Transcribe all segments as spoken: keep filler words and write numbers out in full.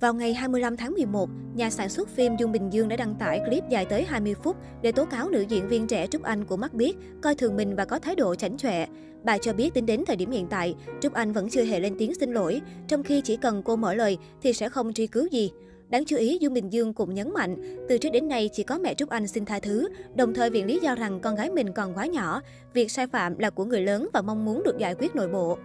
Vào ngày hai mươi lăm tháng mười một, nhà sản xuất phim Dung Bình Dương đã đăng tải clip dài tới hai mươi phút để tố cáo nữ diễn viên trẻ Trúc Anh của Mắt Biếc coi thường mình và có thái độ chảnh chọe. Bà cho biết tính đến thời điểm hiện tại, Trúc Anh vẫn chưa hề lên tiếng xin lỗi, trong khi chỉ cần cô mở lời thì sẽ không truy cứu gì. Đáng chú ý, Dung Bình Dương cũng nhấn mạnh, từ trước đến nay chỉ có mẹ Trúc Anh xin tha thứ, đồng thời viện lý do rằng con gái mình còn quá nhỏ, việc sai phạm là của người lớn và mong muốn được giải quyết nội bộ.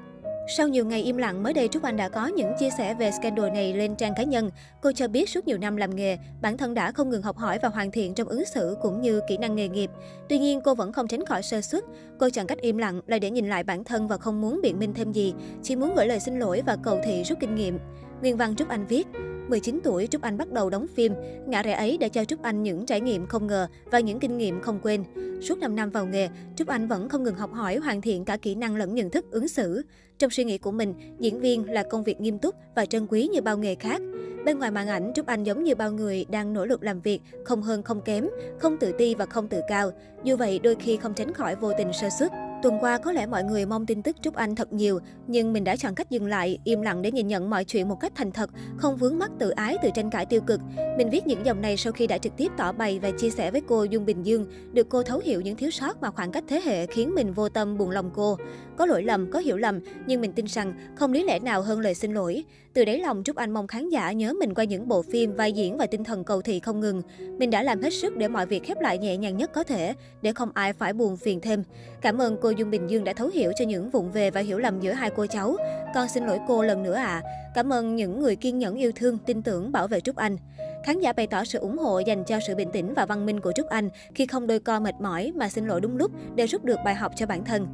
Sau nhiều ngày im lặng, mới đây Trúc Anh đã có những chia sẻ về scandal này lên trang cá nhân. Cô cho biết suốt nhiều năm làm nghề, bản thân đã không ngừng học hỏi và hoàn thiện trong ứng xử cũng như kỹ năng nghề nghiệp. Tuy nhiên, cô vẫn không tránh khỏi sơ suất. Cô chọn cách im lặng là để nhìn lại bản thân và không muốn biện minh thêm gì, chỉ muốn gửi lời xin lỗi và cầu thị rút kinh nghiệm. Nguyên văn Trúc Anh viết, mười chín tuổi, Trúc Anh bắt đầu đóng phim. Ngã rẽ ấy đã cho Trúc Anh những trải nghiệm không ngờ và những kinh nghiệm không quên. Suốt năm năm vào nghề, Trúc Anh vẫn không ngừng học hỏi, hoàn thiện cả kỹ năng lẫn nhận thức ứng xử. Trong suy nghĩ của mình, diễn viên là công việc nghiêm túc và trân quý như bao nghề khác. Bên ngoài màn ảnh, Trúc Anh giống như bao người đang nỗ lực làm việc, không hơn không kém, không tự ti và không tự cao. Dù vậy, đôi khi không tránh khỏi vô tình sơ suất. Tuần qua, có lẽ mọi người mong tin tức Trúc Anh thật nhiều, nhưng mình đã chọn cách dừng lại, im lặng để nhìn nhận mọi chuyện một cách thành thật, không vướng mắc tự ái từ tranh cãi tiêu cực. Mình viết những dòng này sau khi đã trực tiếp tỏ bày và chia sẻ với cô Dung Bình Dương, được cô thấu hiểu những thiếu sót mà khoảng cách thế hệ khiến mình vô tâm buồn lòng cô. Có lỗi lầm, có hiểu lầm, nhưng mình tin rằng không lý lẽ nào hơn lời xin lỗi. Từ đáy lòng, Trúc Anh mong khán giả nhớ mình qua những bộ phim, vai diễn và tinh thần cầu thị không ngừng. Mình đã làm hết sức để mọi việc khép lại nhẹ nhàng nhất có thể, để không ai phải buồn phiền thêm. Cảm ơn cô Dung Bình Dương đã thấu hiểu cho những vụng về và hiểu lầm giữa hai cô cháu. Con xin lỗi cô lần nữa ạ. À. Cảm ơn những người kiên nhẫn, yêu thương, tin tưởng, bảo vệ Trúc Anh. Khán giả bày tỏ sự ủng hộ dành cho sự bình tĩnh và văn minh của Trúc Anh khi không đôi co mệt mỏi mà xin lỗi đúng lúc để rút được bài học cho bản thân.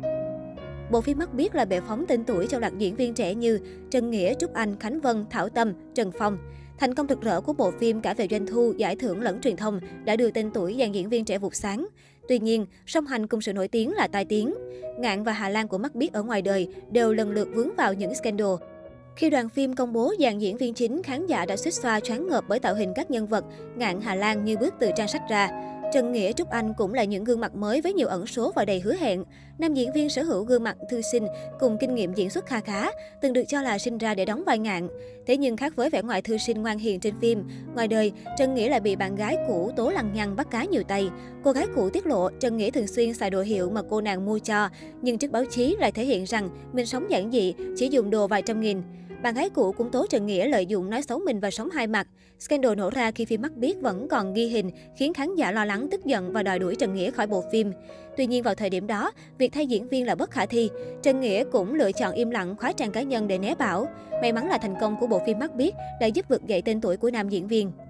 Bộ phim Mắt Biếc là bệ phóng tên tuổi cho loạt diễn viên trẻ như Trần Nghĩa, Trúc Anh, Khánh Vân, Thảo Tâm, Trần Phong. Thành công rực rỡ của bộ phim cả về doanh thu, giải thưởng lẫn truyền thông đã đưa tên tuổi dàn diễn viên trẻ vụt sáng. Tuy nhiên, song hành cùng sự nổi tiếng là tai tiếng. Ngạn và Hà Lan của Mắt Biếc ở ngoài đời đều lần lượt vướng vào những scandal. Khi đoàn phim công bố dàn diễn viên chính, khán giả đã suýt xoa choáng ngợp bởi tạo hình các nhân vật. Ngạn, Hà Lan như bước từ trang sách ra. Trần Nghĩa, Trúc Anh cũng là những gương mặt mới với nhiều ẩn số và đầy hứa hẹn. Nam diễn viên sở hữu gương mặt thư sinh cùng kinh nghiệm diễn xuất kha khá, từng được cho là sinh ra để đóng vai Ngạn. Thế nhưng khác với vẻ ngoài thư sinh ngoan hiền trên phim, ngoài đời, Trần Nghĩa lại bị bạn gái cũ tố lằng nhằng bắt cá nhiều tay. Cô gái cũ tiết lộ Trần Nghĩa thường xuyên xài đồ hiệu mà cô nàng mua cho, nhưng trước báo chí lại thể hiện rằng mình sống giản dị, chỉ dùng đồ vài trăm nghìn. Bạn gái cũ cũng tố Trần Nghĩa lợi dụng nói xấu mình và sống hai mặt. Scandal nổ ra khi phim Mắt Biếc vẫn còn ghi hình, khiến khán giả lo lắng, tức giận và đòi đuổi Trần Nghĩa khỏi bộ phim. Tuy nhiên vào thời điểm đó, việc thay diễn viên là bất khả thi. Trần Nghĩa cũng lựa chọn im lặng, khóa trang cá nhân để né bão. May mắn là thành công của bộ phim Mắt Biếc đã giúp vực dậy tên tuổi của nam diễn viên.